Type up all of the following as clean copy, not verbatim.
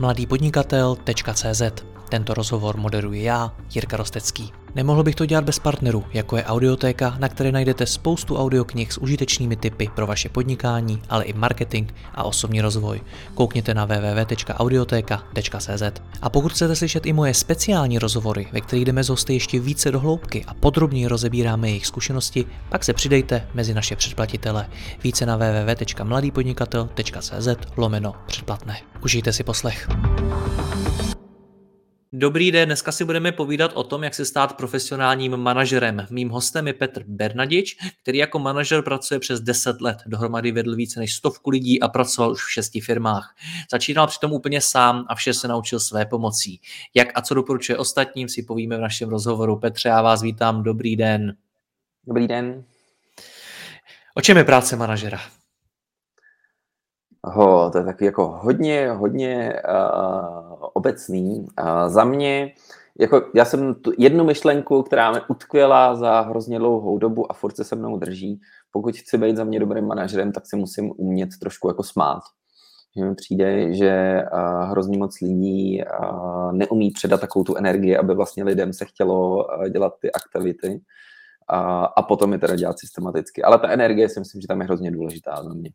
mladýpodnikatel.cz. Tento rozhovor moderuji já, Jirka Rostecký. Nemohl bych to dělat bez partnerů, jako je Audiotéka, na které najdete spoustu audioknih s užitečnými tipy pro vaše podnikání, ale i marketing a osobní rozvoj. Koukněte na www.audioteka.cz. A pokud chcete slyšet i moje speciální rozhovory, ve kterých jdeme s hosty ještě více do hloubky a podrobně rozebíráme jejich zkušenosti, pak se přidejte mezi naše předplatitele. Více na www.mladýpodnikatel.cz/předplatné. Užijte si poslech. Dobrý den, dneska si budeme povídat o tom, jak se stát profesionálním manažerem. Mým hostem je Petr Bernadič, který jako manažer pracuje přes 10 let. Dohromady vedl více než 100 lidí a pracoval už v 6 firmách. Začínal přitom úplně sám a vše se naučil své pomocí. Jak a co doporučuje ostatním, si povíme v našem rozhovoru. Petře, já vás vítám, dobrý den. Dobrý den. O čem je práce manažera? To je taky jako hodně obecný. Za mě, jako já jsem tu jednu myšlenku, která mě utkvěla za hrozně dlouhou dobu a furt se mnou drží. Pokud chci být za mě dobrým manažerem, tak si musím umět trošku jako smát. Že mi přijde, že hrozně moc lidí neumí předat takovou tu energii, aby vlastně lidem se chtělo dělat ty aktivity a potom je teda dělat systematicky. Ale ta energie si myslím, že tam je hrozně důležitá za mě.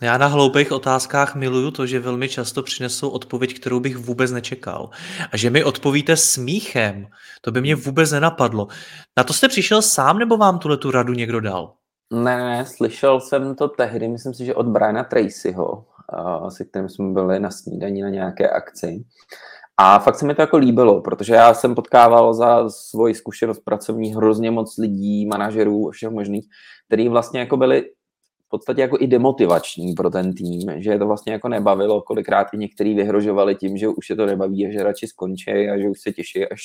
Já na hloupých otázkách miluju to, že velmi často přinesou odpověď, kterou bych vůbec nečekal. A že mi odpovíte smíchem, to by mě vůbec nenapadlo. Na to jste přišel sám, nebo vám tuhletu radu někdo dal? Ne, slyšel jsem to tehdy, myslím si, že od Briana Tracyho, se kterým jsme byli na snídani na nějaké akci. A fakt se mi to jako líbilo, protože já jsem potkával za svoji zkušenost pracovní hrozně moc lidí, manažerů, všech možných, který vlastně jako byli v podstatě jako i demotivační pro ten tým, že je to vlastně jako nebavilo, kolikrát i některý vyhrožovali tím, že už je to nebaví a že radši skončí a že už se těší, až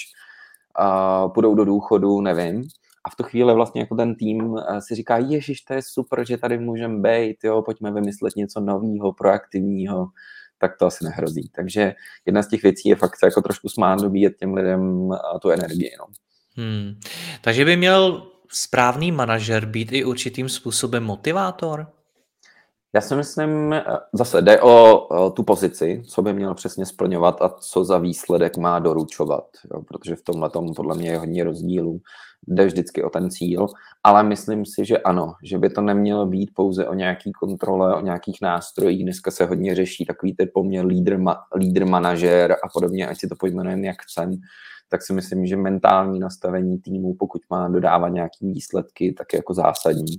půjdou do důchodu, nevím. A v tu chvíli vlastně jako ten tým si říká, ježiš, to je super, že tady můžeme být, jo, pojďme vymyslet něco nového, proaktivního, tak to asi nehrozí. Takže jedna z těch věcí je fakt se jako trošku smát dobíjet těm lidem tu energii. No. Takže by měl správný manažer být i určitým způsobem motivátor? Já si myslím, zase jde o tu pozici, co by měl přesně splňovat a co za výsledek má doručovat, jo, protože v tomhletom podle mě je hodně rozdílů, jde vždycky o ten cíl, ale myslím si, že ano, že by to nemělo být pouze o nějaký kontrole, o nějakých nástrojích, dneska se hodně řeší takový ten poměr lídr manažer a podobně, ať si to pojmenujeme jak chcem, tak si myslím, že mentální nastavení týmu, pokud má dodávat nějaké výsledky, tak je jako zásadní.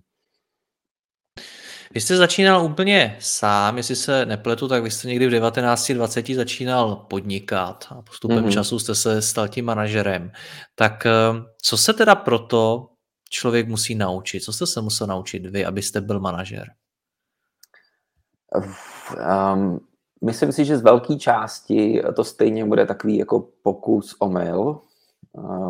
Vy jste začínal úplně sám, jestli se nepletu, tak vy jste někdy v 19-20 začínal podnikat a postupem času jste se stal tím manažerem. Tak co se teda proto člověk musí naučit? Co jste se musel naučit vy, abyste byl manažer? Myslím si, že z velké části to stejně bude takový jako pokus omyl,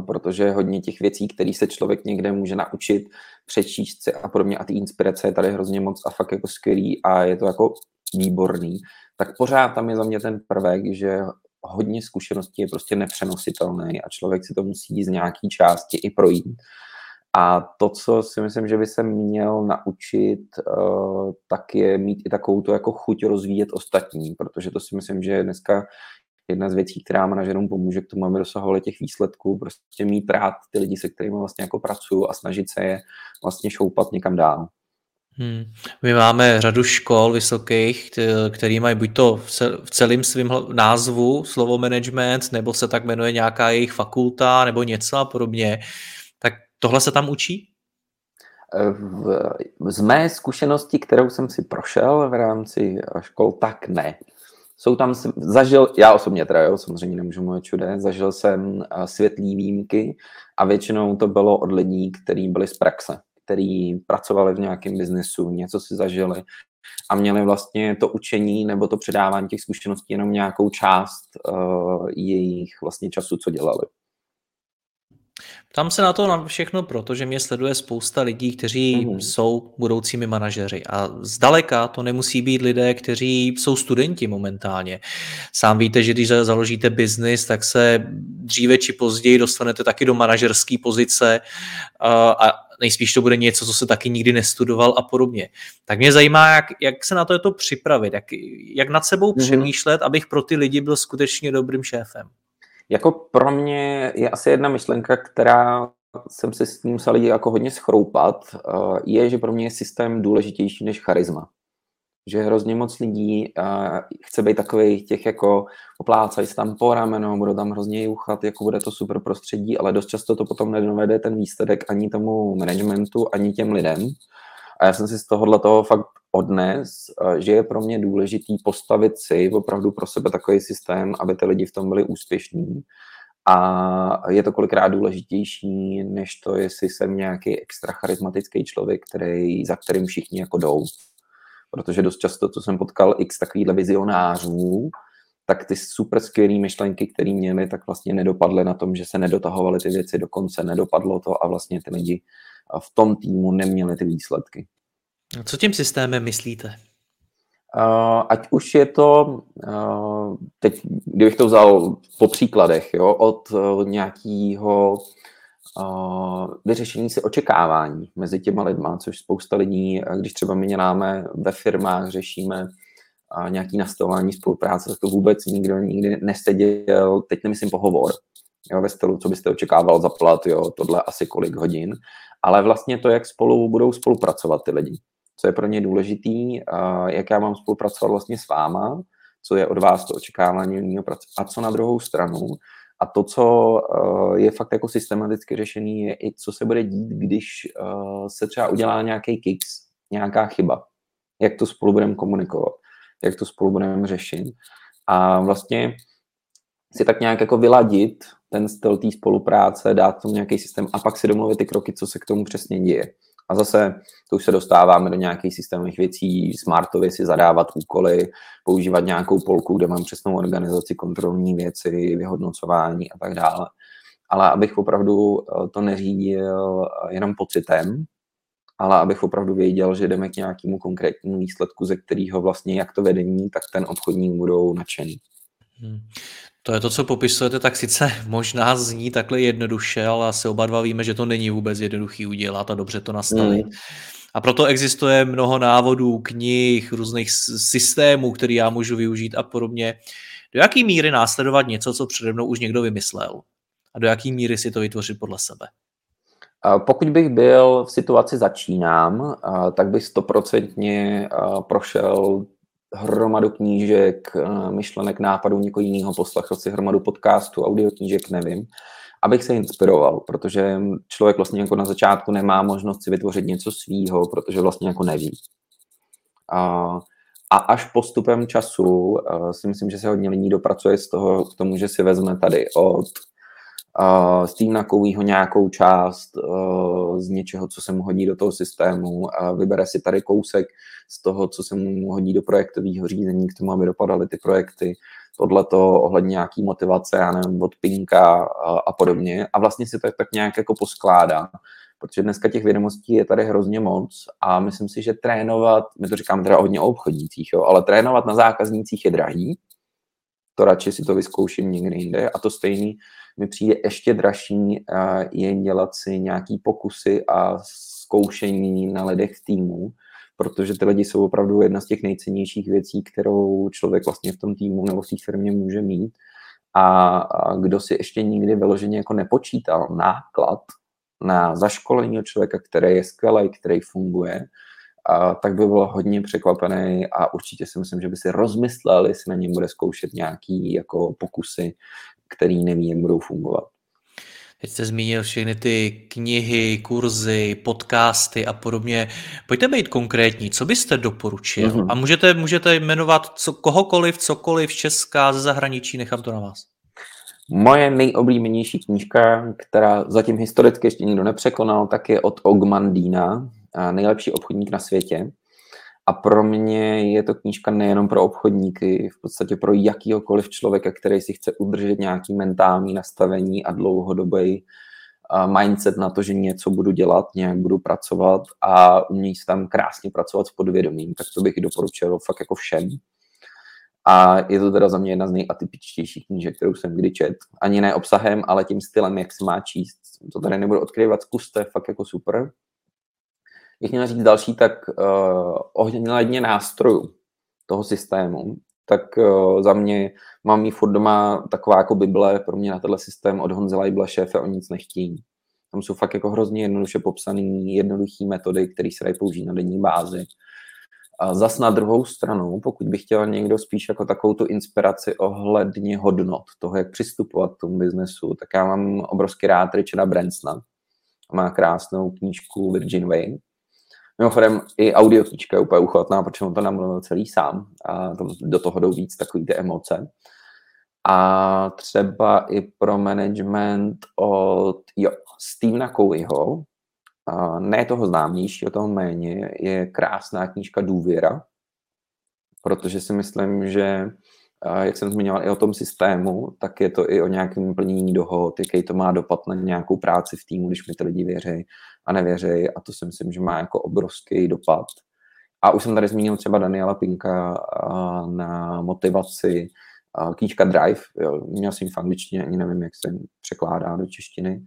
protože hodně těch věcí, které se člověk někde může naučit, přečíst si a podobně a ty inspirace je tady hrozně moc a fakt jako skvělý a je to jako výborný, tak pořád tam je za mě ten prvek, že hodně zkušeností je prostě nepřenositelný a člověk si to musí z nějaký části i projít. A to, co si myslím, že by se měl naučit, tak je mít i takovou tu jako chuť rozvíjet ostatní, protože to si myslím, že je dneska jedna z věcí, která manažerům pomůže k tomu, aby dosahovali těch výsledků, prostě mít rád ty lidi, se kterými vlastně jako pracuju a snažit se je vlastně šoupat někam dál. My máme řadu škol vysokých, který mají buď to v celém svým názvu slovo management, nebo se tak jmenuje nějaká jejich fakulta, nebo něco a podobně. Tohle se tam učí? Z mé zkušenosti, kterou jsem si prošel v rámci škol, tak ne. Jsou tam, zažil, já osobně teda, jo, samozřejmě nemůžu mluvit všude, zažil jsem světlý výjimky a většinou to bylo od lidí, kteří byli z praxe, kteří pracovali v nějakém biznesu, něco si zažili a měli vlastně to učení nebo to předávání těch zkušeností jenom nějakou část jejich vlastně času, co dělali. Tam se na to na všechno, protože mě sleduje spousta lidí, kteří jsou budoucími manažeři a zdaleka to nemusí být lidé, kteří jsou studenti momentálně. Sám víte, že když založíte biznis, tak se dříve či později dostanete taky do manažerské pozice a nejspíš to bude něco, co se taky nikdy nestudoval a podobně. Tak mě zajímá, jak se na to připravit, jak nad sebou přemýšlet, abych pro ty lidi byl skutečně dobrým šéfem. Jako pro mě je asi jedna myšlenka, která jsem se s tím musel jako hodně schroupat, je, že pro mě je systém důležitější než charisma. Že hrozně moc lidí chce být takových těch jako oplácají se tam po rameno, budou tam hrozně juchat, jako bude to super prostředí, ale dost často to potom nedovede ten výsledek ani tomu managementu, ani těm lidem. A já jsem si z toho fakt odnes, že je pro mě důležitý postavit si opravdu pro sebe takový systém, aby ty lidi v tom byli úspěšní. A je to kolikrát důležitější, než to, jestli jsem nějaký extra charismatický člověk, za kterým všichni jako jdou. Protože dost často, co jsem potkal x takovýhle vizionářů, tak ty super skvělý myšlenky, které měli, tak vlastně nedopadly na tom, že se nedotahovaly ty věci do konce, nedopadlo to a vlastně ty lidi v tom týmu neměli ty výsledky. Co tím systémem myslíte? Ať už je to, teď kdybych to vzal po příkladech, jo, od nějakého vyřešení si očekávání mezi těma lidma, což spousta lidí, když třeba my děláme ve firmách, řešíme nějaké nastavování spolupráce, to vůbec nikdo nikdy neseděl, teď nemyslím pohovor, jo, ve stylu, co byste očekával za plat, jo, tohle asi kolik hodin, ale vlastně to, jak spolu budou spolupracovat ty lidi, co je pro ně důležitý, jak já mám spolupracovat vlastně s váma, co je od vás to očekávání a co na druhou stranu. A to, co je fakt jako systematicky řešený, je i co se bude dít, když se třeba udělá nějaký kiks, nějaká chyba. Jak to spolu budeme komunikovat, jak to spolu budeme řešit. A vlastně si tak nějak jako vyladit ten styl té spolupráce, dát tomu nějaký systém a pak si domluvit ty kroky, co se k tomu přesně děje. A zase to už se dostáváme do nějakých systémových věcí, smartově si zadávat úkoly, používat nějakou polku, kde mám přesnou organizaci, kontrolní věci, vyhodnocování a tak dále. Ale abych opravdu to neřídil jenom pocitem, ale abych opravdu věděl, že jdeme k nějakému konkrétnímu výsledku, ze kterého vlastně jak to vedení, tak ten obchodník budou nadšený. To je to, co popisujete, tak sice možná zní takhle jednoduše, ale asi oba dva víme, že to není vůbec jednoduchý udělat a dobře to nastavit. A proto existuje mnoho návodů, knih, různých systémů, které já můžu využít a podobně. Do jaký míry následovat něco, co přede mnou už někdo vymyslel? A do jaký míry si to vytvořit podle sebe? Pokud bych byl v situaci začínám, tak bych 100% prošel hromadu knížek, myšlenek, nápadů někoho jiného, poslechl si hromadu podcastů, audioknížek, nevím, abych se inspiroval, protože člověk vlastně jako na začátku nemá možnost si vytvořit něco svýho, protože vlastně jako neví. A až postupem času si myslím, že se hodně lidí dopracuje k tomu, že si vezme tady od Stevena Coveyho nějakou část z něčeho, co se mu hodí do toho systému, a vybere si tady kousek z toho, co se mu hodí do projektového řízení, k tomu, aby dopadaly ty projekty, tohleto ohledně nějaký motivace, já nevím, od Pinka a podobně. A vlastně si to tak nějak jako poskládá, protože dneska těch vědomostí je tady hrozně moc a myslím si, že trénovat, my to říkáme teda hodně o obchodnících, jo, ale trénovat na zákaznících je drahý, to radši si to vyzkouším někde jinde a to stejný mi přijde ještě dražší je dělat si nějaký pokusy a zkoušení na lidech v týmu, protože ty lidi jsou opravdu jedna z těch nejcennějších věcí, kterou člověk vlastně v tom týmu nebo v té firmě může mít. A kdo si ještě nikdy vyloženě jako nepočítal náklad na zaškolení člověka, který je skvělý, který funguje, tak by byl hodně překvapený a určitě si myslím, že by si rozmyslel, jestli na něm bude zkoušet nějaký jako pokusy, který neví, jak budou fungovat. Teď jste zmínil všechny ty knihy, kurzy, podcasty a podobně. Pojďte být konkrétní, co byste doporučil? A můžete jmenovat kohokoliv, cokoliv z Česka, ze zahraničí, nechám to na vás. Moje nejoblíbenější knížka, která zatím historicky ještě nikdo nepřekonal, tak je od Ogmandína, Nejlepší obchodník na světě. A pro mě je to knížka nejenom pro obchodníky, v podstatě pro jakýhokoliv člověka, který si chce udržet nějaký mentální nastavení a dlouhodobý mindset na to, že něco budu dělat, nějak budu pracovat a umějí se tam krásně pracovat s podvědomím, tak to bych i doporučil fakt jako všem. A je to teda za mě jedna z nejatypičtějších knížek, kterou jsem kdy čet. Ani ne obsahem, ale tím stylem, jak se má číst. To tady nebudu odkryvat, zkuste, fakt jako super. bych měl říct další, tak ohledně nástrojů toho systému, tak za mě mám jí furt doma taková jako Bible pro mě na tenhle systém od Honzy Leibla Šéfe o nic nechtění. Tam jsou fakt jako hrozně jednoduše popsané jednoduché metody, které se dají použít na denní bázi. A zas na druhou stranu, pokud by chtěl někdo spíš jako takovou tu inspiraci ohledně hodnot, toho, jak přistupovat k tomu biznesu, tak já mám obrovský rád Richarda Bransona. Má krásnou knížku Virgin Way. Mimochodem i audioknížka je úplně uchvatná, protože on to namluvil celý sám a do toho jdou víc takový ty emoce. A třeba i pro management od Stevena Coveyho, ne toho známějšího, toho méně, je krásná knížka Důvěra, protože si myslím, že, jak jsem zmiňoval i o tom systému, tak je to i o nějakém plnění dohod, jaký to má dopad na nějakou práci v týmu, když mi ty lidi věří a nevěří, a to si myslím, že má jako obrovský dopad. A už jsem tady zmínil třeba Daniela Pinka na motivaci, knížka Drive, jo, měl jsem v angličtině, ani nevím, jak se překládá do češtiny,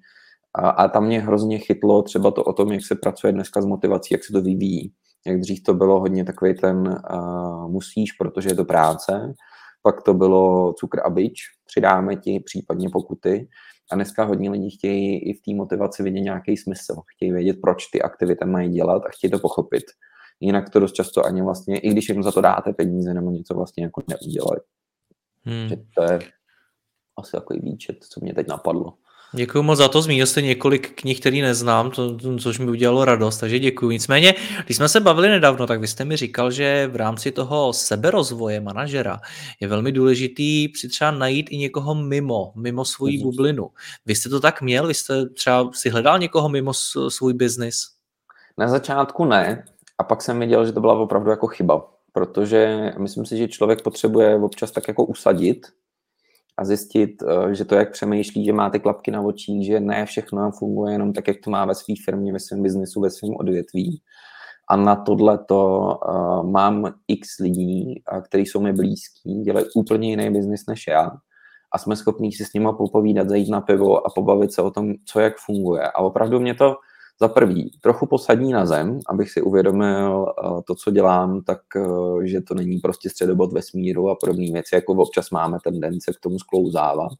a tam mě hrozně chytlo třeba to o tom, jak se pracuje dneska s motivací, jak se to vyvíjí. Jak dřív to bylo hodně takový ten musíš, protože je to práce, pak to bylo cukr a bič, přidáme ti případně pokuty, a dneska hodně lidí chtějí i v té motivaci vidět nějaký smysl, chtějí vědět, proč ty aktivity mají dělat a chtějí to pochopit. Jinak to dost často ani vlastně, i když jim za to dáte peníze nebo něco vlastně jako neudělají. To je asi takový výčet, co mě teď napadlo. Děkuji moc za to, zmínil jste několik knih, který neznám, což mi udělalo radost, takže děkuji. Nicméně, když jsme se bavili nedávno, tak vy jste mi říkal, že v rámci toho seberozvoje manažera je velmi důležitý si třeba najít i někoho mimo svoji bublinu. Vy jste to tak měl? Vy jste třeba si hledal někoho mimo svůj biznis? Na začátku ne, a pak jsem viděl, že to byla opravdu jako chyba. Protože myslím si, že člověk potřebuje občas tak jako usadit a zjistit, že to, jak přemýšlí, že má ty klapky na očích, že ne všechno funguje jenom tak, jak to má ve své firmě, ve svém biznesu, ve svém odvětví. A na tohleto mám x lidí, kteří jsou mi blízký, dělají úplně jiný biznis než já a jsme schopní si s nima popovídat, zajít na pivo a pobavit se o tom, co jak funguje. A opravdu mě to za prvý trochu posadí na zem, abych si uvědomil to, co dělám, tak že to není prostě středobod vesmíru a podobné věci, jako občas máme tendence k tomu sklouzávat.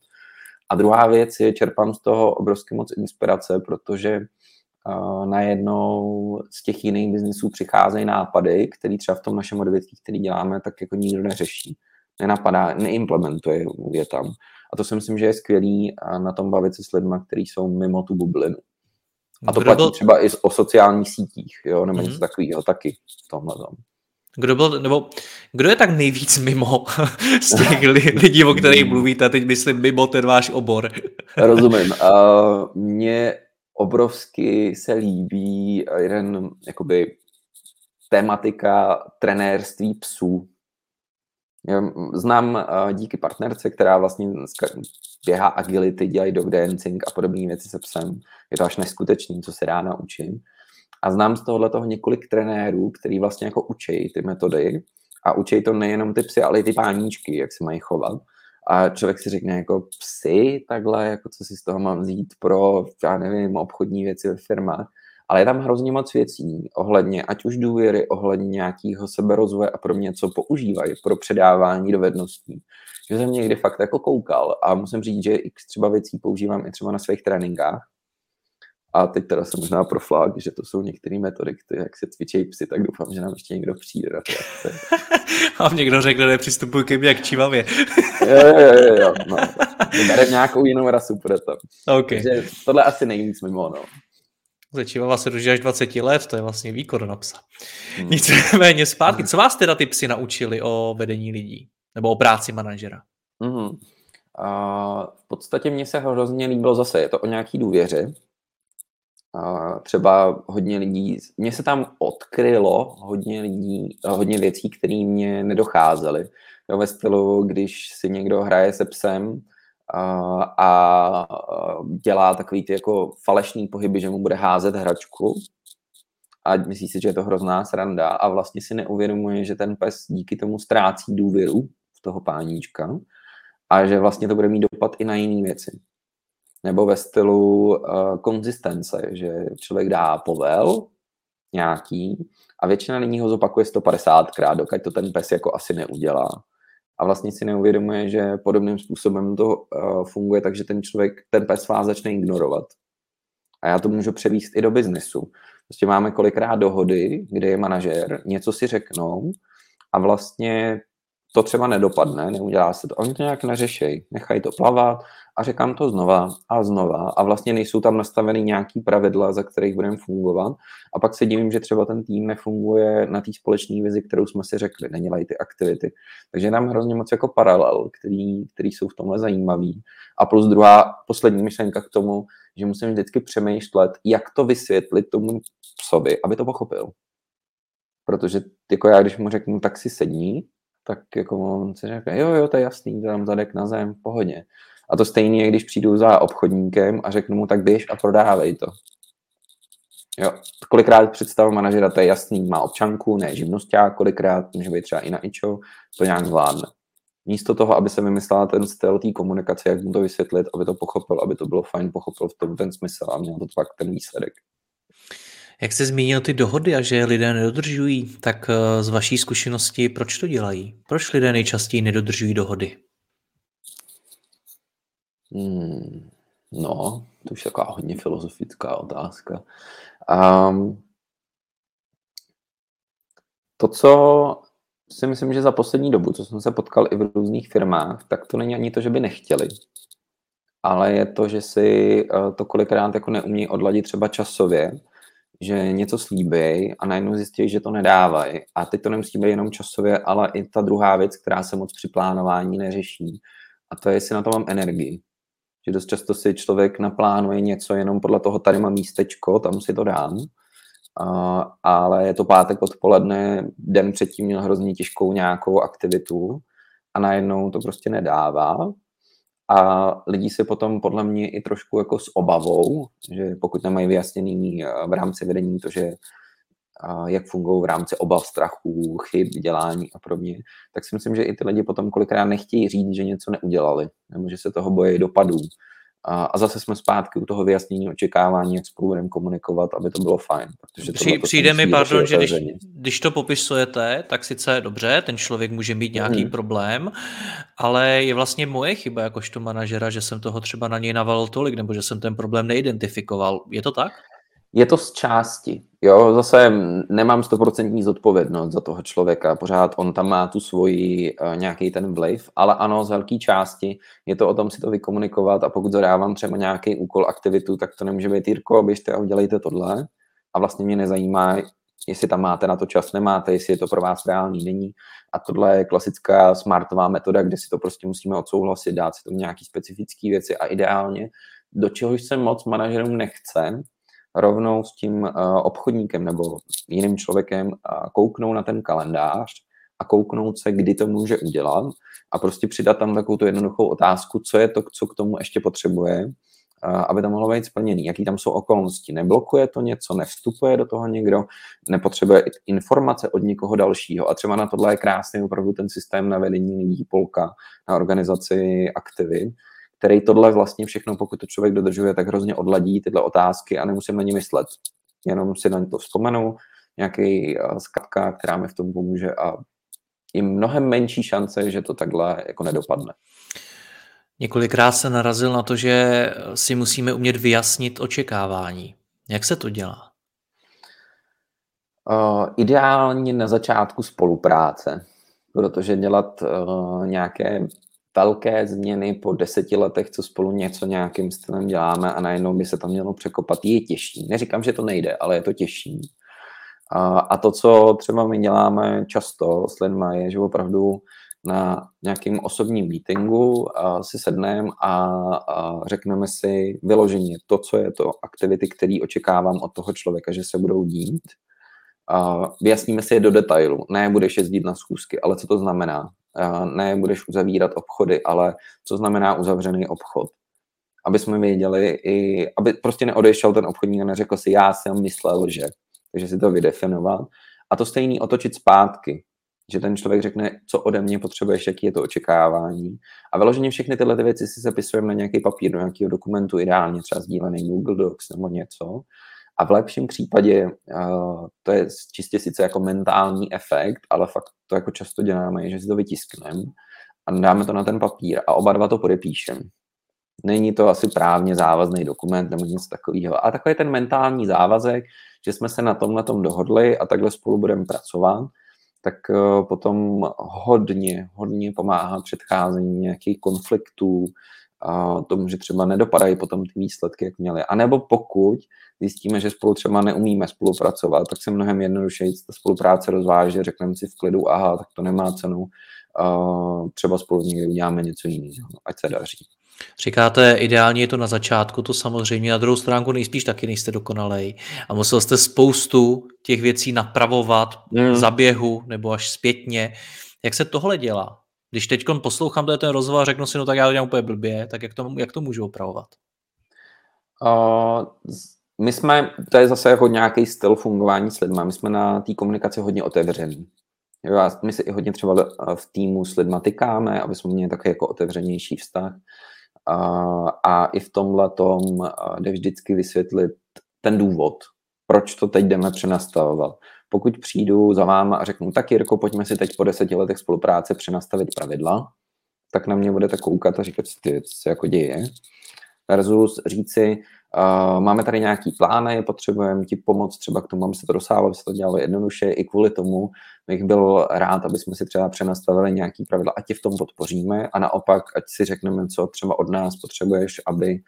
A druhá věc je, čerpám z toho obrovsky moc inspirace, protože najednou z těch jiných biznisů přicházejí nápady, které třeba v tom našem odvětví, který děláme, tak jako nikdo neřeší, nenapadá, neimplementuje je tam. A to si myslím, že je skvělý na tom bavit se s lidmi, kteří jsou mimo tu bublinu. A to platí třeba i o sociálních sítích, jo, nebo něco takového taky v tomhle tom. Kdo je tak nejvíc mimo z těch lidí, o kterých mluvíte, teď myslím mimo ten váš obor? Rozumím. Mně obrovsky se líbí jeden, jakoby, tematika trenérství psů. Já znám díky partnerce, která vlastně běhá agility, dělají dog dancing a podobné věci se psem. Je to až neskutečný, co se dá naučit. A znám z tohoto několik trenérů, který vlastně jako učí ty metody a učí to nejenom ty psy, ale i ty páníčky, jak se mají chovat. A člověk si řekne jako psy, takhle, jako co si z toho mám vzít pro, já nevím, obchodní věci ve firmách. Ale je tam hrozně moc věcí ohledně, ať už důvěry, ohledně nějakého seberozvoje a pro mě, co používají pro předávání dovedností. Že jsem někdy fakt jako koukal a musím říct, že i třeba věcí používám i třeba na svých tréninkách. A teď teda se možná proflák, že to jsou některé metody, které jak se cvičejí psy, tak doufám, že nám ještě někdo přijde na to. A někdo řekne, nepřistupuj ke mně jak čívavě. Jo. No. Vyberem nějakou jinou rasu pro to. Okay. Takže tohle asi nejvíc mimo, no. Začívá se dožít až 20 let, to je vlastně výkon na psa. Nicméně zpátky, co vás teda ty psy naučili o vedení lidí? Nebo o práci manažera? V podstatě mně se hrozně líbilo zase, je to o nějaký důvěře. Třeba hodně lidí, mně se tam odkrylo hodně věcí, které mě nedocházely. Jo, ve stylu, když si někdo hraje se psem, a dělá takový ty jako falešný pohyby, že mu bude házet hračku a myslí si, že je to hrozná sranda a vlastně si neuvědomuje, že ten pes díky tomu ztrácí důvěru v toho páníčka a že vlastně to bude mít dopad i na jiné věci. Nebo ve stylu konzistence, že člověk dá povel nějaký a většina lidí ho zopakuje 150krát, dokud to ten pes jako asi neudělá. A vlastně si neuvědomuje, že podobným způsobem to funguje, takže ten pes vás začne ignorovat. A já to můžu převíst i do biznesu. Prostě máme kolikrát dohody, kde je manažér, něco si řeknou a vlastně to třeba nedopadne, neudělá se to. Oni to nějak neřešejí, nechají to plavat a říkám to znova a vlastně nejsou tam nastaveny nějaký pravidla, za kterých budeme fungovat a pak se divím, že třeba ten tým nefunguje na té společné vizi, kterou jsme si řekli, nedělají ty aktivity. Takže nám hrozně moc jako paralel, který jsou v tomhle zajímavý. A plus druhá, poslední myšlenka k tomu, že musím vždycky přemýšlet, jak to vysvětlit tomu psovi, aby to pochopil. Protože jako já, když mu řeknu, tak si sedí, tak jako on si řekne, jo, to je jasný, dám zadek na zem, pohodě. A to stejně je, když přijdu za obchodníkem a řeknu mu, tak běž a prodávej to. Jo, kolikrát představu manažera, to je jasný, má občanku, ne živnosťák, kolikrát může být třeba i na ičo, to nějak zvládne. Místo toho, aby se vymyslela ten styl té komunikace, jak mu to vysvětlit, aby to pochopil, aby to bylo fajn, pochopil v tom ten smysl a měl to pak ten výsledek. Jak jste zmínil ty dohody a že lidé nedodržují, tak z vaší zkušenosti proč to dělají? Proč lidé nejčastěji nedodržují dohody? No, to už je taková hodně filozofická otázka. To, co si myslím, že za poslední dobu, co jsem se potkal i v různých firmách, tak to není ani to, že by nechtěli. Ale je to, že si to kolikrát jako neumí odladit třeba časově, že něco slíbí a najednou zjistí, že to nedávají. A teď to nemusí být jenom časově, ale i ta druhá věc, která se moc při plánování neřeší. A to je, jestli na to mám energii. Že dost často si člověk naplánuje něco jenom podle toho, tady mám místečko, tam si to dám. Ale je to pátek odpoledne, den předtím měl hrozně těžkou nějakou aktivitu a najednou to prostě nedává. A lidi se potom podle mě i trošku jako s obavou, že pokud nemají vyjasněný v rámci vedení to, že jak fungují v rámci obav, strachu, chyb, dělání a podobně, tak si myslím, že i ty lidi potom kolikrát nechtějí říct, že něco neudělali, nebo že se toho bojí dopadů. A zase jsme zpátky u toho vyjasnění očekávání, jak spolu budeme komunikovat, aby to bylo fajn. Protože přijde mi, pardon, že když to popisujete, tak sice dobře, ten člověk může mít nějaký problém, ale je vlastně moje chyba jakožto manažera, že jsem toho třeba na něj navalil tolik, nebo že jsem ten problém neidentifikoval. Je to tak? Je to z části. Jo, zase nemám 100% zodpovědnost za toho člověka, pořád on tam má tu svoji nějaký ten vliv, ale ano, z velké části je to o tom si to vykomunikovat a pokud zadávám třeba nějaký úkol, aktivitu, tak to nemůže být Jirko, běžte a udělejte tohle a vlastně mě nezajímá, jestli tam máte na to čas, nemáte, jestli je to pro vás reálný, není. A tohle je klasická smartová metoda, kde si to prostě musíme odsouhlasit, dát si tomu nějaký specifické věci a ideálně, do čehož se moc manažerům nechce, rovnou s tím obchodníkem nebo jiným člověkem kouknou na ten kalendář a kouknout se, kdy to může udělat a prostě přidat tam takovou tu jednoduchou otázku, co je to, co k tomu ještě potřebuje, aby to mohlo být splněný, jaký tam jsou okolnosti, neblokuje to něco, nevstupuje do toho někdo, nepotřebuje informace od někoho dalšího a třeba na tohle je krásný opravdu ten systém na vedení lidí, polka, na organizaci aktivit, který tohle vlastně všechno, pokud to člověk dodržuje, tak hrozně odladí tyhle otázky a nemusím na ně myslet. Jenom si na ně to vzpomenu, nějaký zkratka, která mi v tom pomůže a je mnohem menší šance, že to takhle jako nedopadne. Několikrát se narazil na to, že si musíme umět vyjasnit očekávání. Jak se to dělá? Ideálně na začátku spolupráce, protože dělat nějaké velké změny po 10 letech, co spolu něco nějakým stylem děláme a najednou by se tam mělo překopat, je těžší. Neříkám, že to nejde, ale je to těžší. A to, co třeba my děláme často s lidma, je, že opravdu na nějakém osobním meetingu si sedneme a řekneme si vyloženě to, co je to aktivity, které očekávám od toho člověka, že se budou dít. Vyjasníme si je do detailu. Ne, budeš jezdit na schůzky, ale co to znamená? Ne, budeš uzavírat obchody, ale co znamená uzavřený obchod. Aby jsme věděli, aby prostě neodešel ten obchodník a neřekl si, já jsem myslel, že. Takže si to vydefinoval. A to stejný otočit zpátky. Že ten člověk řekne, co ode mě potřebuješ, jaký je to očekávání. A vyloženě všechny tyhle ty věci si zapisujeme na nějaký papír, do nějakého dokumentu, ideálně třeba sdílený Google Docs nebo něco. A v lepším případě to je čistě sice jako mentální efekt, ale fakt to jako často děláme, že si to vytiskneme a dáme to na ten papír a oba dva to podepíšeme. Není to asi právně závazný dokument nebo nic takového. A takový ten mentální závazek, že jsme se na tom dohodli a takhle spolu budeme pracovat, tak potom hodně pomáhá předcházení nějakých konfliktů, tomu, že třeba nedopadají potom ty výsledky, jak měly. A nebo pokud zjistíme, že spolu třeba neumíme spolupracovat, tak se mnohem jednodušeji ta spolupráce rozváže, řekneme si v klidu, aha, tak to nemá cenu, třeba spolu někdy uděláme něco jiného, ať se daří. Říkáte, ideálně je to na začátku, to samozřejmě, na druhou stránku nejspíš taky nejste dokonalej a musel jste spoustu těch věcí napravovat za běhu nebo až zpětně. Jak se tohle dělá? Když teď poslouchám ten rozhovor a řeknu si, no tak já to dělám úplně blbě, tak jak to můžu opravovat? To je zase jako nějaký styl fungování s lidma, my jsme na té komunikaci hodně otevření. My se i hodně třeba v týmu s lidma tykáme, aby jsme měli taky jako otevřenější vztah. A i v tomhle tom jde vždycky vysvětlit ten důvod, proč to teď jdeme přenastavovat. Pokud přijdu za váma a řeknu, tak Jirko, pojďme si teď po 10 letech spolupráce přenastavit pravidla, tak na mě budete koukat a říkat si, co se jako děje. Versus říci, máme tady nějaký plány, potřebujeme ti pomoct třeba k tomu, aby se to dosáhlo, aby se to dělalo jednoduše. I kvůli tomu bych byl rád, aby jsme si třeba přenastavili nějaký pravidla, ať tě v tom podpoříme a naopak, ať si řekneme, co třeba od nás potřebuješ, aby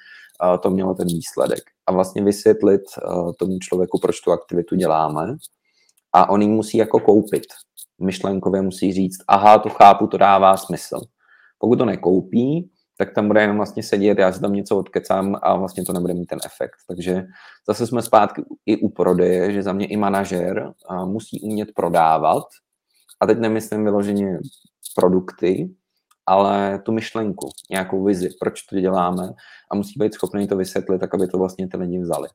to mělo ten výsledek. A vlastně vysvětlit tomu člověku, proč tu aktivitu děláme. A on ji musí jako koupit. Myšlenkově musí říct, aha, to chápu, to dává smysl. Pokud to nekoupí, tak tam bude jenom vlastně sedět, já si tam něco odkecám a vlastně to nebude mít ten efekt. Takže zase jsme zpátky i u prodeje, že za mě i manažer musí umět prodávat. A teď nemyslím vyloženě produkty, ale tu myšlenku, nějakou vizi, proč to děláme a musí být schopný to vysvětlit, tak aby to vlastně ty lidi vzali.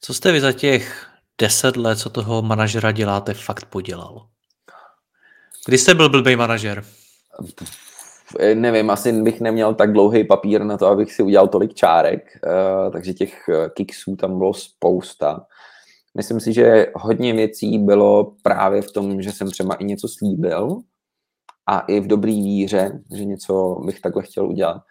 Co jste vy za těch 10 let, co toho manažera děláte, fakt podělal? Kdy jste byl blbej manažer? Nevím, asi bych neměl tak dlouhý papír na to, abych si udělal tolik čárek, takže těch kiksů tam bylo spousta. Myslím si, že hodně věcí bylo právě v tom, že jsem třeba i něco slíbil a i v dobrý víře, že něco bych takhle chtěl udělat.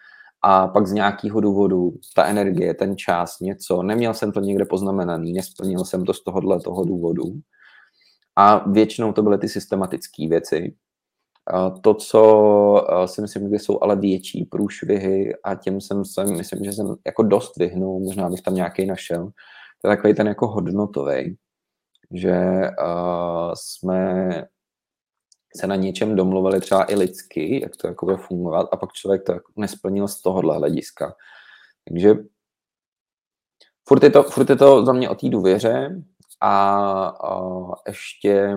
A pak z nějakého důvodu ta energie, ten čas, něco, neměl jsem to někde poznamenaný, nesplnil jsem to z tohohle toho důvodu. A většinou to byly ty systematické věci. To, co si myslím, že jsou ale větší průšvihy a těm jsem se, myslím, že jsem jako dost vyhnul, možná bych tam nějaký našel, to je takový ten jako hodnotový, že jsme se na něčem domluvili třeba i lidsky, jak to jako bude fungovat a pak člověk to jako nesplnil z tohohle hlediska. Takže furt je to za mě o té důvěře a ještě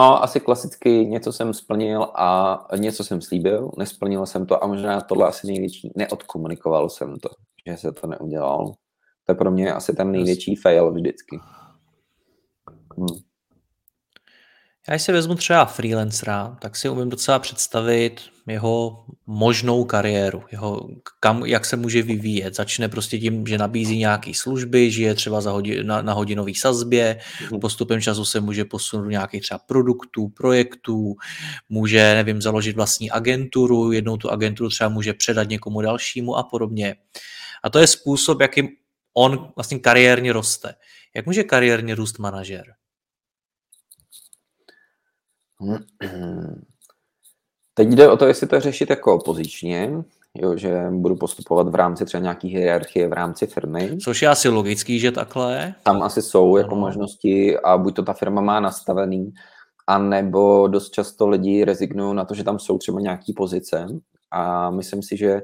asi klasicky něco jsem splnil a něco jsem slíbil, nesplnil jsem to a možná tohle asi největší, neodkomunikoval jsem to, že se to neudělal. To je pro mě asi ten největší fail vždycky. Já když si vezmu třeba freelancera, tak si umím docela představit jeho možnou kariéru, jak se může vyvíjet. Začne prostě tím, že nabízí nějaké služby, žije třeba na hodinový sazbě, postupem času se může posunout do nějakých třeba produktů, projektů, může, nevím, založit vlastní agenturu, jednou tu agenturu třeba může předat někomu dalšímu a podobně. A to je způsob, jakým on vlastně kariérně roste. Jak může kariérně růst manažer? Teď jde o to, jestli to řešit jako pozičně, že budu postupovat v rámci třeba nějaký hierarchie v rámci firmy. Což je asi logický, že takhle. Tam asi jsou jako možnosti a buď to ta firma má nastavený, anebo dost často lidi rezignují na to, že tam jsou třeba nějaký pozice a myslím si, že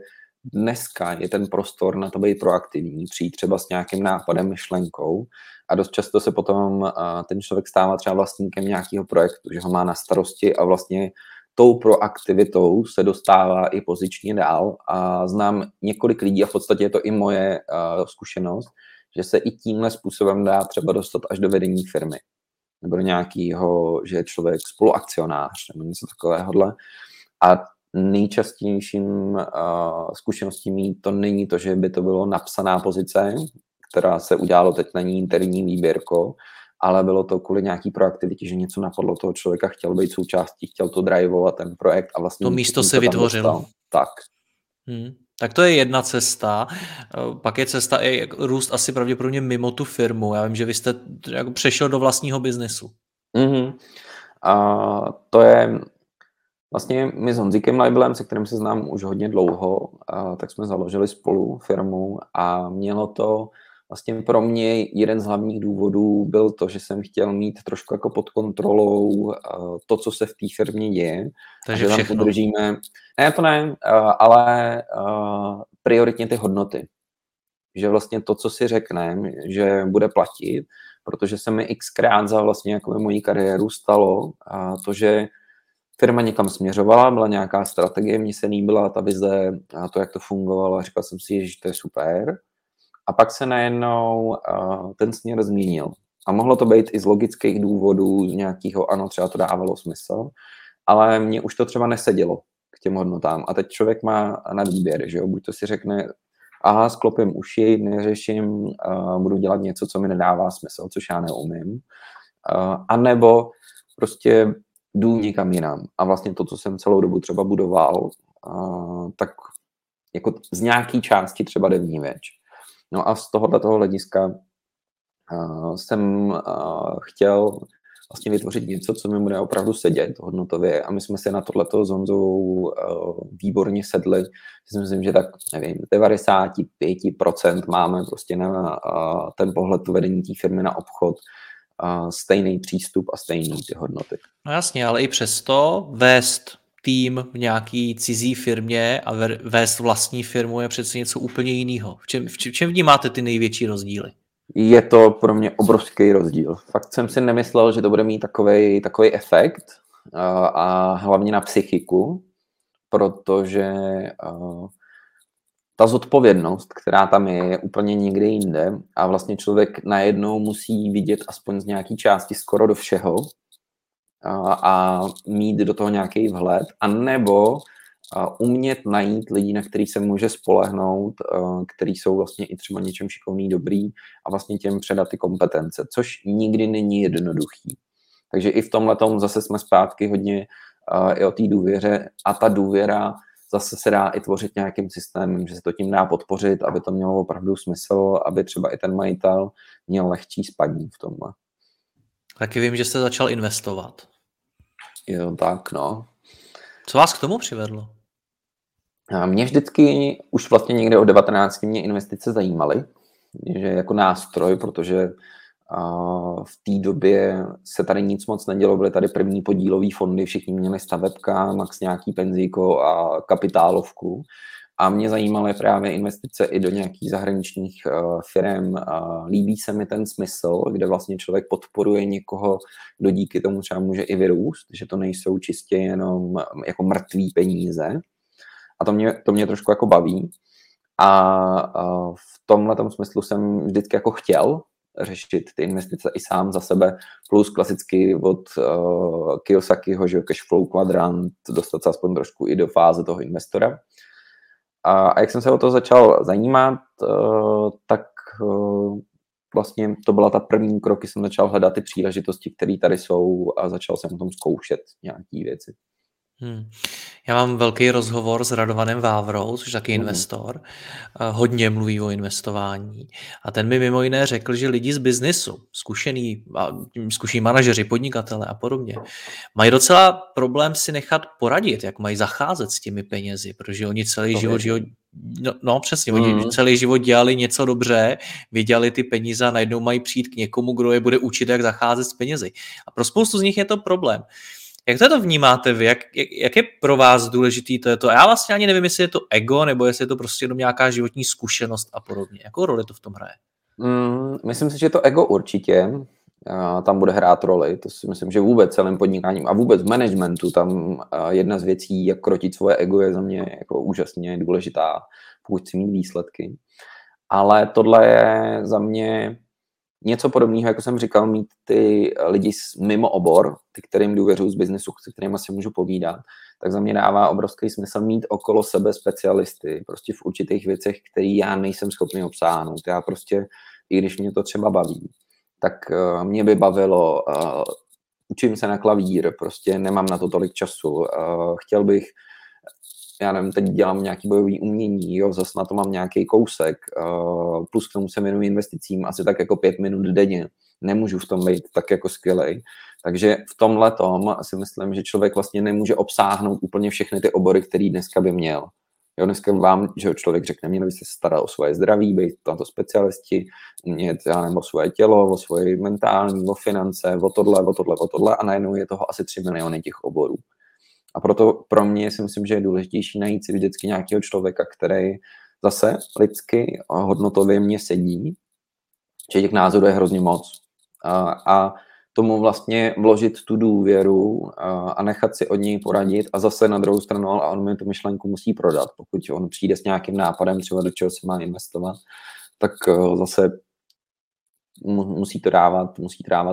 dneska je ten prostor na to být proaktivní, přijít třeba s nějakým nápadem, myšlenkou a dost často se potom ten člověk stává třeba vlastníkem nějakého projektu, že ho má na starosti a vlastně tou proaktivitou se dostává i pozičně dál a znám několik lidí a v podstatě je to i moje zkušenost, že se i tímhle způsobem dá třeba dostat až do vedení firmy nebo do nějakého, že je člověk spoluakcionář nebo něco takovéhohle a nejčastějším zkušeností to není to, že by to bylo napsaná pozice, která se udělalo teď na ní interní výběrkou, ale bylo to kvůli nějaký proaktivitě, že něco napadlo toho člověka, chtěl být součástí, chtěl to drivovat ten projekt a vlastně... To místo se vytvořilo. Tak. Tak to je jedna cesta, pak je cesta i růst asi pravděpodobně mimo tu firmu. Já vím, že vy jste jako přešel do vlastního biznesu. A to je... Vlastně my s Honzikem Leiblem, se kterým se znám už hodně dlouho, tak jsme založili spolu firmu a mělo to... Vlastně pro mě jeden z hlavních důvodů byl to, že jsem chtěl mít trošku jako pod kontrolou to, co se v té firmě děje. Takže tam podržíme, ale prioritně ty hodnoty. Že vlastně to, co si řekneme, že bude platit, protože se mi xkrát za vlastně jako moji kariéru stalo to, že firma někam směřovala, byla nějaká strategie, mně se líbila ta vize a to, jak to fungovalo, a říkal jsem si, že to je super. A pak se najednou ten směr změnil. A mohlo to být i z logických důvodů, nějakého, ano, třeba to dávalo smysl, ale mně už to třeba nesedělo k těm hodnotám. A teď člověk má na výběr, že jo, buď to si řekne, aha, sklopím uši, neřeším, budu dělat něco, co mi nedává smysl, což já neumím, anebo prostě jdu někam jinam. A vlastně to, co jsem celou dobu třeba budoval, tak jako z nějaký části třeba jde vníveč. No a z tohoto hlediska jsem chtěl vlastně vytvořit něco, co mi bude opravdu sedět hodnotově. A my jsme se na tohleto s Honzou výborně sedli. Já si myslím, že tak, nevím, 95% máme prostě na ten pohled vedení té firmy na obchod, stejný přístup a stejný ty hodnoty. No jasně, ale i přesto vést tým v nějaký cizí firmě a vést vlastní firmu je přece něco úplně jiného. V čem vnímáte ty největší rozdíly? Je to pro mě obrovský rozdíl. Fakt jsem si nemyslel, že to bude mít takovej efekt a hlavně na psychiku, protože ta zodpovědnost, která tam je úplně někde jinde a vlastně člověk najednou musí vidět aspoň z nějaký části skoro do všeho, a mít do toho nějaký vhled, anebo umět najít lidi, na který se může spolehnout, který jsou vlastně i třeba něčem šikovný, dobrý a vlastně těm předat ty kompetence, což nikdy není jednoduchý. Takže i v tomhletom zase jsme zpátky hodně i o té důvěře a ta důvěra zase se dá i tvořit nějakým systémem, že se to tím dá podpořit, aby to mělo opravdu smysl, aby třeba i ten majitel měl lehčí spadní v tomhle. Taky vím, že jste začal investovat. Jo, tak no. Co vás k tomu přivedlo? Mě vždycky, už vlastně někde od 19, mě investice zajímaly, že jako nástroj, protože v té době se tady nic moc nedělo, byly tady první podílové fondy, všichni měli stavebka, max nějaký penzíko a kapitálovku. A mě zajímaly právě investice i do nějakých zahraničních firem. Líbí se mi ten smysl, kde vlastně člověk podporuje někoho, kdo díky tomu třeba může i vyrůst, že to nejsou čistě jenom jako mrtvý peníze. A to mě trošku jako baví. A v tomhletom smyslu jsem vždycky jako chtěl řešit ty investice i sám za sebe, plus klasicky od Kiyosakiho, že Cash Flow kvadrant, dostat se aspoň trošku i do fáze toho investora. A jak jsem se o to začal zajímat, tak vlastně to byla ta první krok, kdy jsem začal hledat ty příležitosti, které tady jsou a začal jsem o tom zkoušet nějaký věci. Já mám velký rozhovor s Radovanem Vávrou, což je taky investor. Hodně mluví o investování. A ten mi mimo jiné řekl, že lidi z biznesu, zkušení manažeři, podnikatele a podobně, mají docela problém si nechat poradit, jak mají zacházet s těmi penězi, protože oni celý život... Oni celý život dělali něco dobře, vydělali ty peníze a najednou mají přijít k někomu, kdo je bude učit, jak zacházet s penězi. A pro spoustu z nich je to problém. Jak to vnímáte vy? Jak je pro vás důležitý to? Já vlastně ani nevím, jestli je to ego, nebo jestli je to prostě jenom nějaká životní zkušenost a podobně. Jakou roli to v tom hraje? Myslím si, že to ego určitě tam bude hrát roli. To si myslím, že vůbec celým podnikáním a vůbec v managementu tam jedna z věcí, jak krotit svoje ego, je za mě jako úžasně důležitá, pokud si mít výsledky. Ale tohle je za mě Něco podobného, jako jsem říkal, mít ty lidi mimo obor, ty, kterým důvěřuji z biznesu, s kterými si můžu povídat, tak za mě dává obrovský smysl mít okolo sebe specialisty, prostě v určitých věcech, které já nejsem schopný obsáhnout. Já prostě, i když mě to třeba baví, tak mě by bavilo, učím se na klavír, prostě nemám na to tolik času, chtěl bych, já nevím, teď dělám nějaký bojový umění, jo, zase na to mám nějaký kousek, plus k tomu se věnuji investicím asi tak jako 5 minut denně. Nemůžu v tom být tak jako skvělej. Takže v tomhletom si myslím, že člověk vlastně nemůže obsáhnout úplně všechny ty obory, který dneska by měl. Jo, dneska vám, že člověk řekne, měl by se starat o svoje zdraví, být na to specialisti, umět, já nevím, o svoje tělo, o svoje mentální, o finance, o tohle a najednou je toho asi 3 miliony těch oborů. A proto pro mě si myslím, že je důležitější najít si vždycky nějakého člověka, který zase lidsky a hodnotově mě sedí, že těch názorů je hrozně moc. A tomu vlastně vložit tu důvěru a nechat si od něj poradit a zase na druhou stranu, ale on mi tu myšlenku musí prodat. Pokud on přijde s nějakým nápadem, třeba do čeho se má investovat, tak zase musí to dávat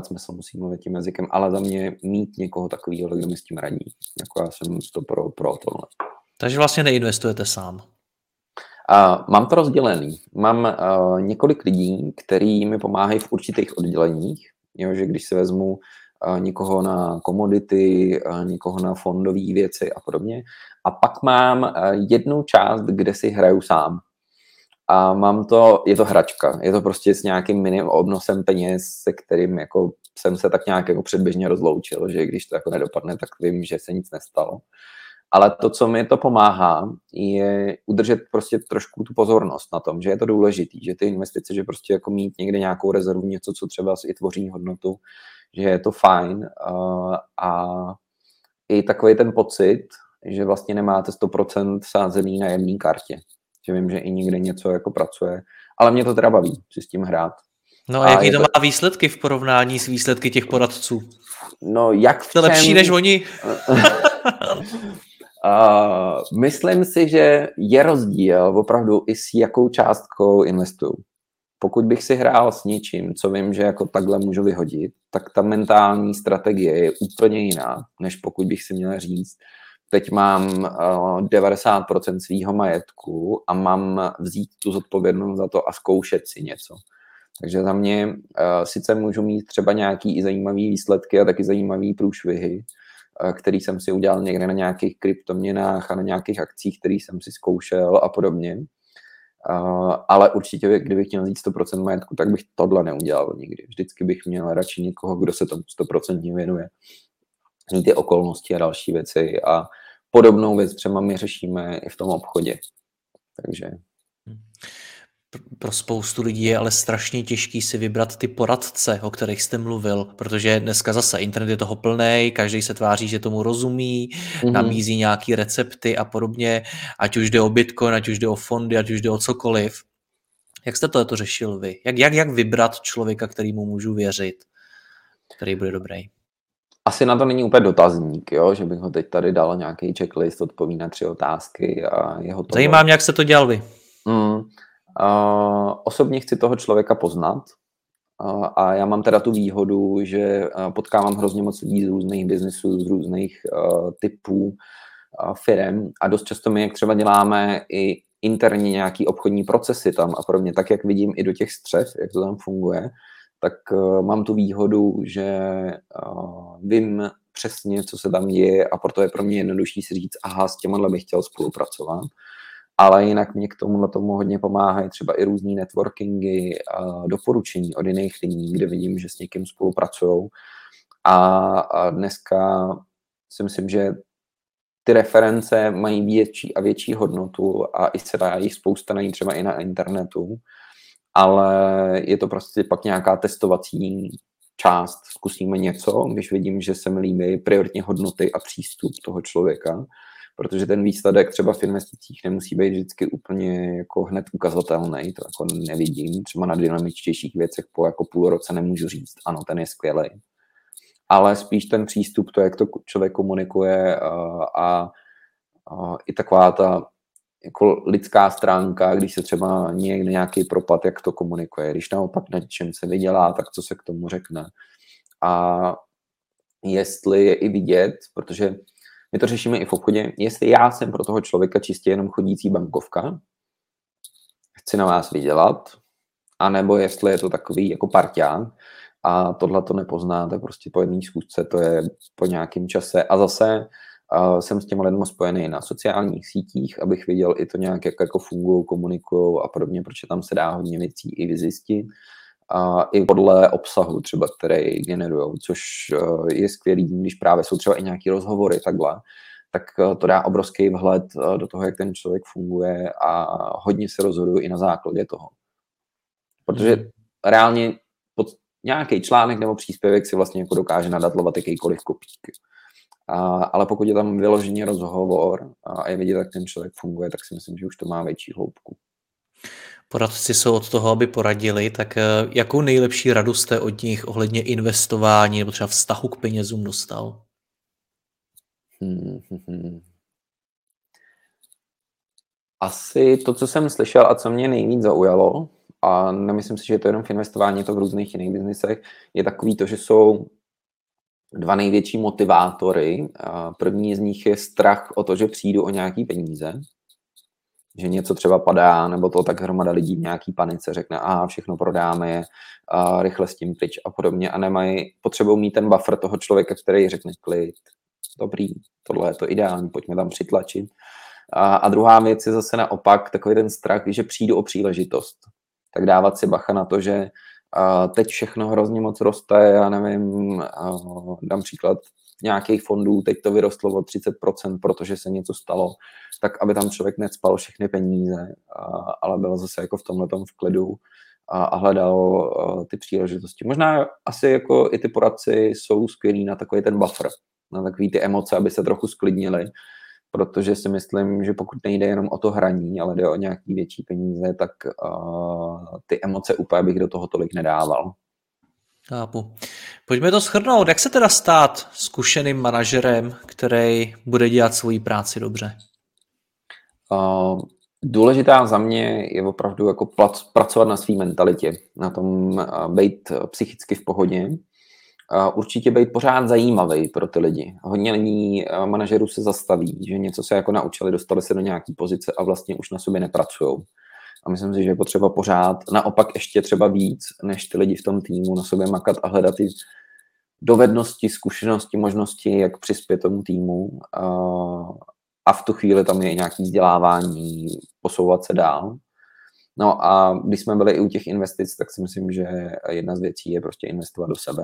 smysl, musí mluvit tím jazykem, ale za mě mít někoho takového, kdo mi s tím radí. Jako já jsem to pro tohle. Takže vlastně neinvestujete sám? Mám to rozdělený. Mám několik lidí, kteří mi pomáhají v určitých odděleních, jo, že když si vezmu někoho na komodity, někoho na fondové věci a podobně. A pak mám jednu část, kde si hraju sám. A mám to, je to hračka, je to prostě s nějakým mini obnosem peněz, se kterým jako jsem se tak nějak jako předběžně rozloučil, že když to jako nedopadne, tak vím, že se nic nestalo. Ale to, co mi to pomáhá, je udržet prostě trošku tu pozornost na tom, že je to důležitý, že ty investice, že prostě jako mít někde nějakou rezervu, něco, co třeba i tvoří hodnotu, že je to fajn a i takový ten pocit, že vlastně nemáte 100% sázený na jedné kartě. Že vím, že i někde něco jako pracuje, ale mě to teda baví si s tím hrát. No a jaký to má výsledky v porovnání s výsledky těch poradců? No jak v čem... lepší než oni? Myslím si, že je rozdíl opravdu i s jakou částkou investuju. Pokud bych si hrál s něčím, co vím, že jako takhle můžu vyhodit, tak ta mentální strategie je úplně jiná, než pokud bych si měl říct, teď mám 90% svýho majetku a mám vzít tu zodpovědnost za to a zkoušet si něco. Takže za mě sice můžu mít třeba nějaký i zajímavý výsledky a taky zajímavý průšvihy, který jsem si udělal někde na nějakých kryptoměnách a na nějakých akcích, který jsem si zkoušel a podobně. Ale určitě, kdybych měl vzít 100% majetku, tak bych tohle neudělal nikdy. Vždycky bych měl radši někoho, kdo se tomu 100% věnuje. Mít ty okolnosti a další věci a podobnou věc třeba my řešíme i v tom obchodě. Takže... Pro spoustu lidí je ale strašně těžký si vybrat ty poradce, o kterých jste mluvil, protože dneska zase internet je toho plnej, každý se tváří, že tomu rozumí, nabízí nějaký recepty a podobně, ať už jde o Bitcoin, ať už jde o fondy, ať už jde o cokoliv. Jak jste to řešil vy? Jak vybrat člověka, kterýmu můžu věřit, který bude dobrý? Asi na to není úplně dotazník, jo? Že bych ho teď tady dal nějaký checklist, odpoví na 3 otázky a je hotovo. Zajímá mě, jak se to dělal vy. Osobně chci toho člověka poznat a já mám teda tu výhodu, že potkávám hrozně moc lidí z různých biznisů, z různých typů firem a dost často my, jak třeba děláme i interní nějaký obchodní procesy tam a podobně, tak jak vidím i do těch střev, jak to tam funguje, tak mám tu výhodu, že vím přesně, co se tam děje a proto je pro mě jednodušší si říct, aha, s těmhle bych chtěl spolupracovat. Ale jinak mě k tomu hodně pomáhají třeba i různý networkingy, doporučení od jiných lidí, kde vidím, že s někým spolupracujou. A dneska si myslím, že ty reference mají větší a větší hodnotu a i se dá jich spousta najít třeba i na internetu. Ale je to prostě pak nějaká testovací část. Zkusíme něco, když vidím, že se mi líbí prioritně hodnoty a přístup toho člověka, protože ten výsledek třeba v investicích nemusí být vždycky úplně jako hned ukazatelný, to jako nevidím. Třeba na dynamičtějších věcech po jako půl roce nemůžu říct, ano, ten je skvělý. Ale spíš ten přístup, to, jak to člověk komunikuje a i taková ta jako lidská stránka, když se třeba nějaký propad, jak to komunikuje, když naopak nad čem se vydělá, tak co se k tomu řekne. A jestli je i vidět, protože my to řešíme i v obchodě, jestli já jsem pro toho člověka čistě jenom chodící bankovka, chci na vás vydělat, anebo jestli je to takový jako parťán, a tohle to nepoznáte prostě po jedné schůzce, to je po nějakém čase. A zase jsem s těmi lidmi spojený na sociálních sítích, abych viděl i to nějak, jak jako fungují, komunikují a podobně, protože tam se dá hodně věcí i vyzjistit. I podle obsahu třeba, který generujou, což je skvělý, když právě jsou třeba i nějaký rozhovory takhle, tak to dá obrovský vhled do toho, jak ten člověk funguje a hodně se rozhoduju i na základě toho. Protože reálně pod nějaký článek nebo příspěvek si vlastně jako dokáže nadatlovat jakýkoliv kopík. Ale pokud je tam vyloženě rozhovor a je vidět, jak ten člověk funguje, tak si myslím, že už to má větší hloubku. Poradci jsou od toho, aby poradili, tak jakou nejlepší radu jste od nich ohledně investování nebo třeba vztahu k penězům dostal? Asi to, co jsem slyšel a co mě nejvíc zaujalo, a nemyslím si, že je to jenom v investování, je to v různých jiných biznisech, je takový to, že jsou dva největší motivátory. První z nich je strach o to, že přijdu o nějaký peníze, že něco třeba padá, nebo to tak hromada lidí v nějaký panice řekne, a všechno prodáme je, rychle s tím pryč a podobně, a nemají potřebu mít ten buffer toho člověka, který řekne klid, dobrý, tohle je to ideální, pojďme tam přitlačit. A druhá věc je zase naopak takový ten strach, že přijdu o příležitost. Tak dávat si bacha na to, že teď všechno hrozně moc roste, já nevím, dám příklad nějakých fondů, teď to vyrostlo o 30%, protože se něco stalo, tak aby tam člověk necpal všechny peníze, ale byl zase jako v tomhletom v klidu a hledal ty příležitosti. Možná asi jako i ty poradci jsou skvělí na takový ten buffer, na takový ty emoce, aby se trochu sklidnili, protože si myslím, že pokud nejde jenom o to hraní, ale jde o nějaký větší peníze, tak ty emoce úplně bych do toho tolik nedával. Chápu. Pojďme to shrnout. Jak se teda stát zkušeným manažerem, který bude dělat svoji práci dobře? Důležitá za mě je opravdu jako pracovat na své mentalitě, na tom být psychicky v pohodě. Určitě být pořád zajímavý pro ty lidi. Hodně lidí manažerů se zastaví, že něco se jako naučili, dostali se do nějaký pozice a vlastně už na sobě nepracují. A myslím si, že je potřeba pořád, naopak ještě třeba víc, než ty lidi v tom týmu na sobě makat a hledat ty dovednosti, zkušenosti, možnosti, jak přispět tomu týmu. A v tu chvíli tam je nějaké vzdělávání, posouvat se dál. No a když jsme byli i u těch investic, tak si myslím, že jedna z věcí je prostě investovat do sebe.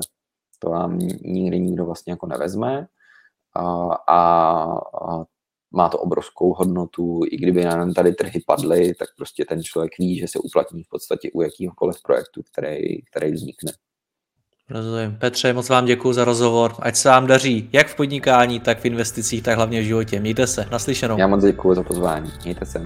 To vám nikdy nikdo vlastně jako nevezme a má to obrovskou hodnotu, i kdyby nám tady trhy padly, tak prostě ten člověk ví, že se uplatní v podstatě u jakýhokoliv projektu, který vznikne. Rozumím. Petře, moc vám děkuju za rozhovor. Ať se vám daří, jak v podnikání, tak v investicích, tak hlavně v životě. Mějte se, naslyšenou. Já moc děkuju za pozvání. Mějte se.